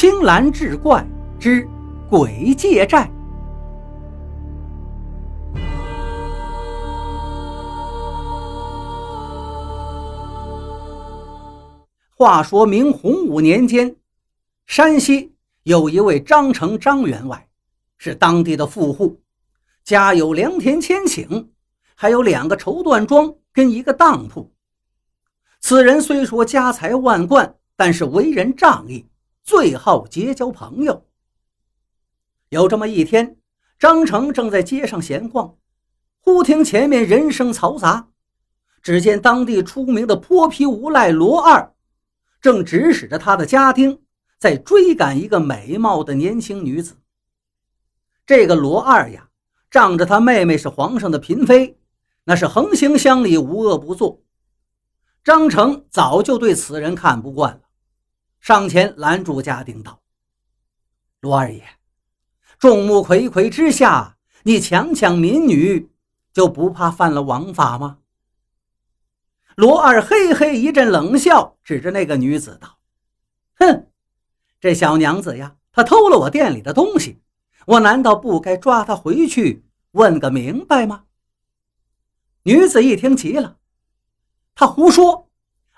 青蓝志怪之鬼界寨。话说明洪武年间，山西有一位张成张员外，是当地的富户，家有2田10顷，还有2个绸缎庄跟一个当铺。此人虽说家财万贯，但是为人仗义，最好结交朋友。有这么一天，张成正在街上闲逛，忽听前面人声嘈杂，只见当地出名的泼皮无赖罗二正指使着他的家丁在追赶一个美貌的年轻女子。这个罗二呀，仗着他妹妹是皇上的嫔妃，那是横行乡里，无恶不作。张成早就对此人看不惯了，上前拦住家丁道：“罗二爷，众目睽睽之下，你强抢民女，就不怕犯了王法吗？”罗二嘿嘿一阵冷笑，指着那个女子道：“哼，这小娘子呀，她偷了我店里的东西，我难道不该抓她回去问个明白吗？”女子一听急了：“她胡说！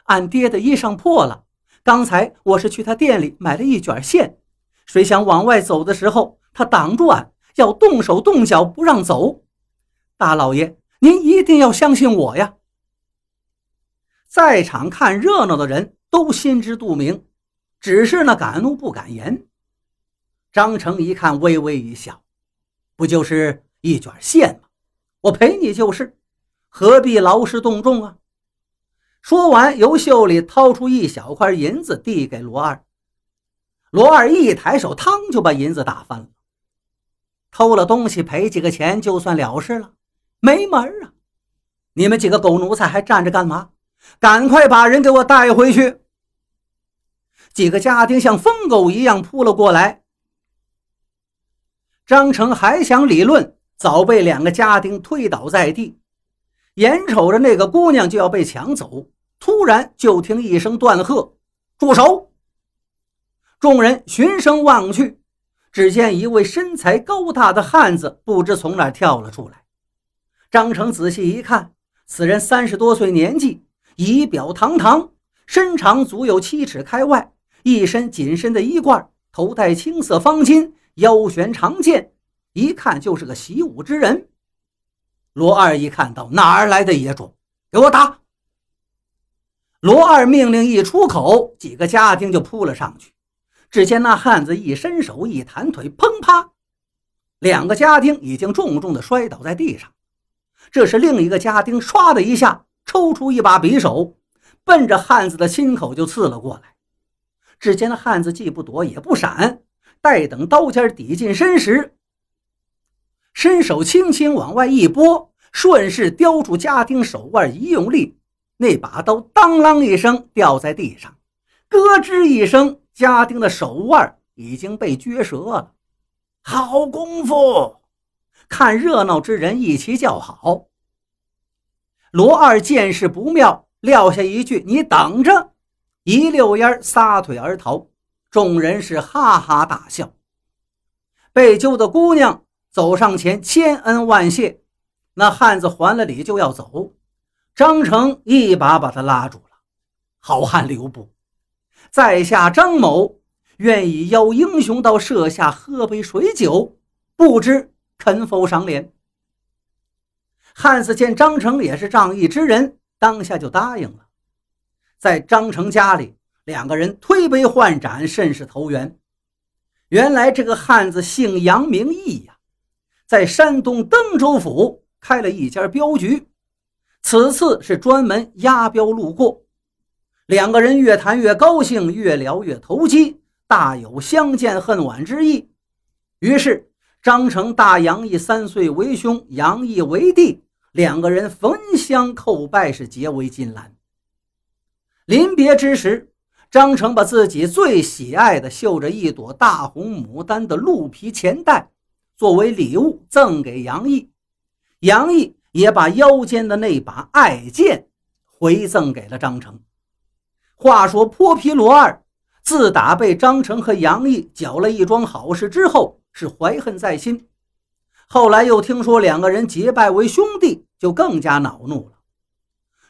俺爹的衣裳破了，刚才我是去她店里买了一卷线，谁想往外走的时候，她挡住俺，要动手动脚不让走。大老爷，您一定要相信我呀！”在场看热闹的人都心知肚明，只是那敢怒不敢言。张成一看，微微一笑：“不就是一卷线吗？我陪你就是，何必劳师动众啊？”说完，由袖里掏出一小块银子递给罗二。罗二一抬手，嘡就把银子打翻了。偷了东西赔几个钱就算了事了，没门啊！你们几个狗奴才还站着干嘛？赶快把人给我带回去！几个家丁像疯狗一样扑了过来。张成还想理论，早被2个家丁推倒在地，眼瞅着那个姑娘就要被抢走，突然就听一声断喝：“住手！”众人循声望去，只见一位身材高大的汉子不知从哪跳了出来。张成仔细一看，此人30多岁年纪，仪表堂堂，身长足有7尺开外，一身紧身的衣褂，头戴青色方巾，腰悬长剑，一看就是个习武之人。罗二一看到，哪儿来的野种，给我打！罗二命令一出口，几个家丁就扑了上去。只见那汉子一伸手一弹腿，砰啪，2个家丁已经重重地摔倒在地上。这时另一个家丁唰的一下抽出一把匕首，奔着汉子的心口就刺了过来。只见那汉子既不躲也不闪，待等刀尖抵近身时，伸手轻轻往外一拨，顺势叼住家丁手腕一用力，那把刀当啷一声掉在地上，咯吱一声，家丁的手腕已经被撅折了。好功夫！看热闹之人一起叫好。罗二见势不妙，撂下一句“你等着”，一溜烟撒腿而逃。众人是哈哈大笑。被救的姑娘走上前，千恩万谢。那汉子还了礼就要走，张成一把把他拉住了：“好汉留步，在下张某，愿意邀英雄到舍下喝杯水酒，不知肯否赏脸？”汉子见张成也是仗义之人，当下就答应了。在张成家里，2个人推杯换盏，甚是投缘。原来这个汉子姓杨名义呀，在山东登州府开了一家镖局，此次是专门押镖路过。2个人越谈越高兴，越聊越投机，大有相见恨晚之意。于是张成大杨义3岁为兄，杨义为弟，2个人焚香叩拜，是结为金兰。临别之时，张成把自己最喜爱的绣着一朵大红牡丹的鹿皮钱袋作为礼物赠给杨义，杨义也把腰间的那把爱剑回赠给了张成。话说泼皮罗二自打被张成和杨毅搅了一桩好事之后，是怀恨在心。后来又听说两个人结拜为兄弟，就更加恼怒了。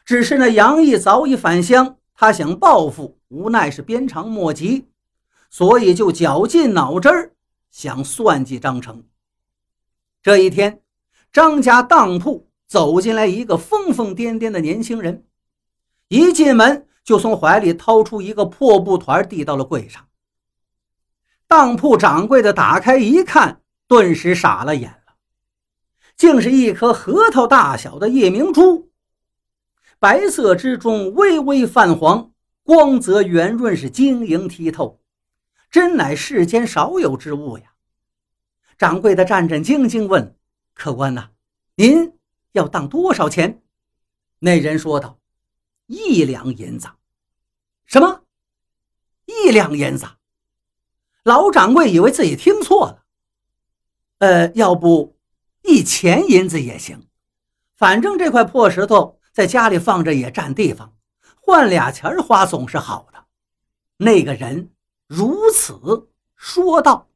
只是那杨毅早已返乡，他想报复，无奈是鞭长莫及，所以就绞尽脑汁儿想算计张成。这一天，张家当铺走进来一个疯疯癫癫的年轻人，一进门就从怀里掏出一个破布团递到了柜上。当铺掌柜的打开一看，顿时傻了眼了，竟是一颗核桃大小的夜明珠，白色之中微微泛黄，光泽圆润，是晶莹剔透，真乃世间少有之物呀。掌柜的战战兢兢问：客官呐，您要当多少钱？那人说道：1两银子。什么？1两银子？老掌柜以为自己听错了。要不1000银子也行，反正这块破石头在家里放着也占地方，换2钱花总是好的。那个人如此说道。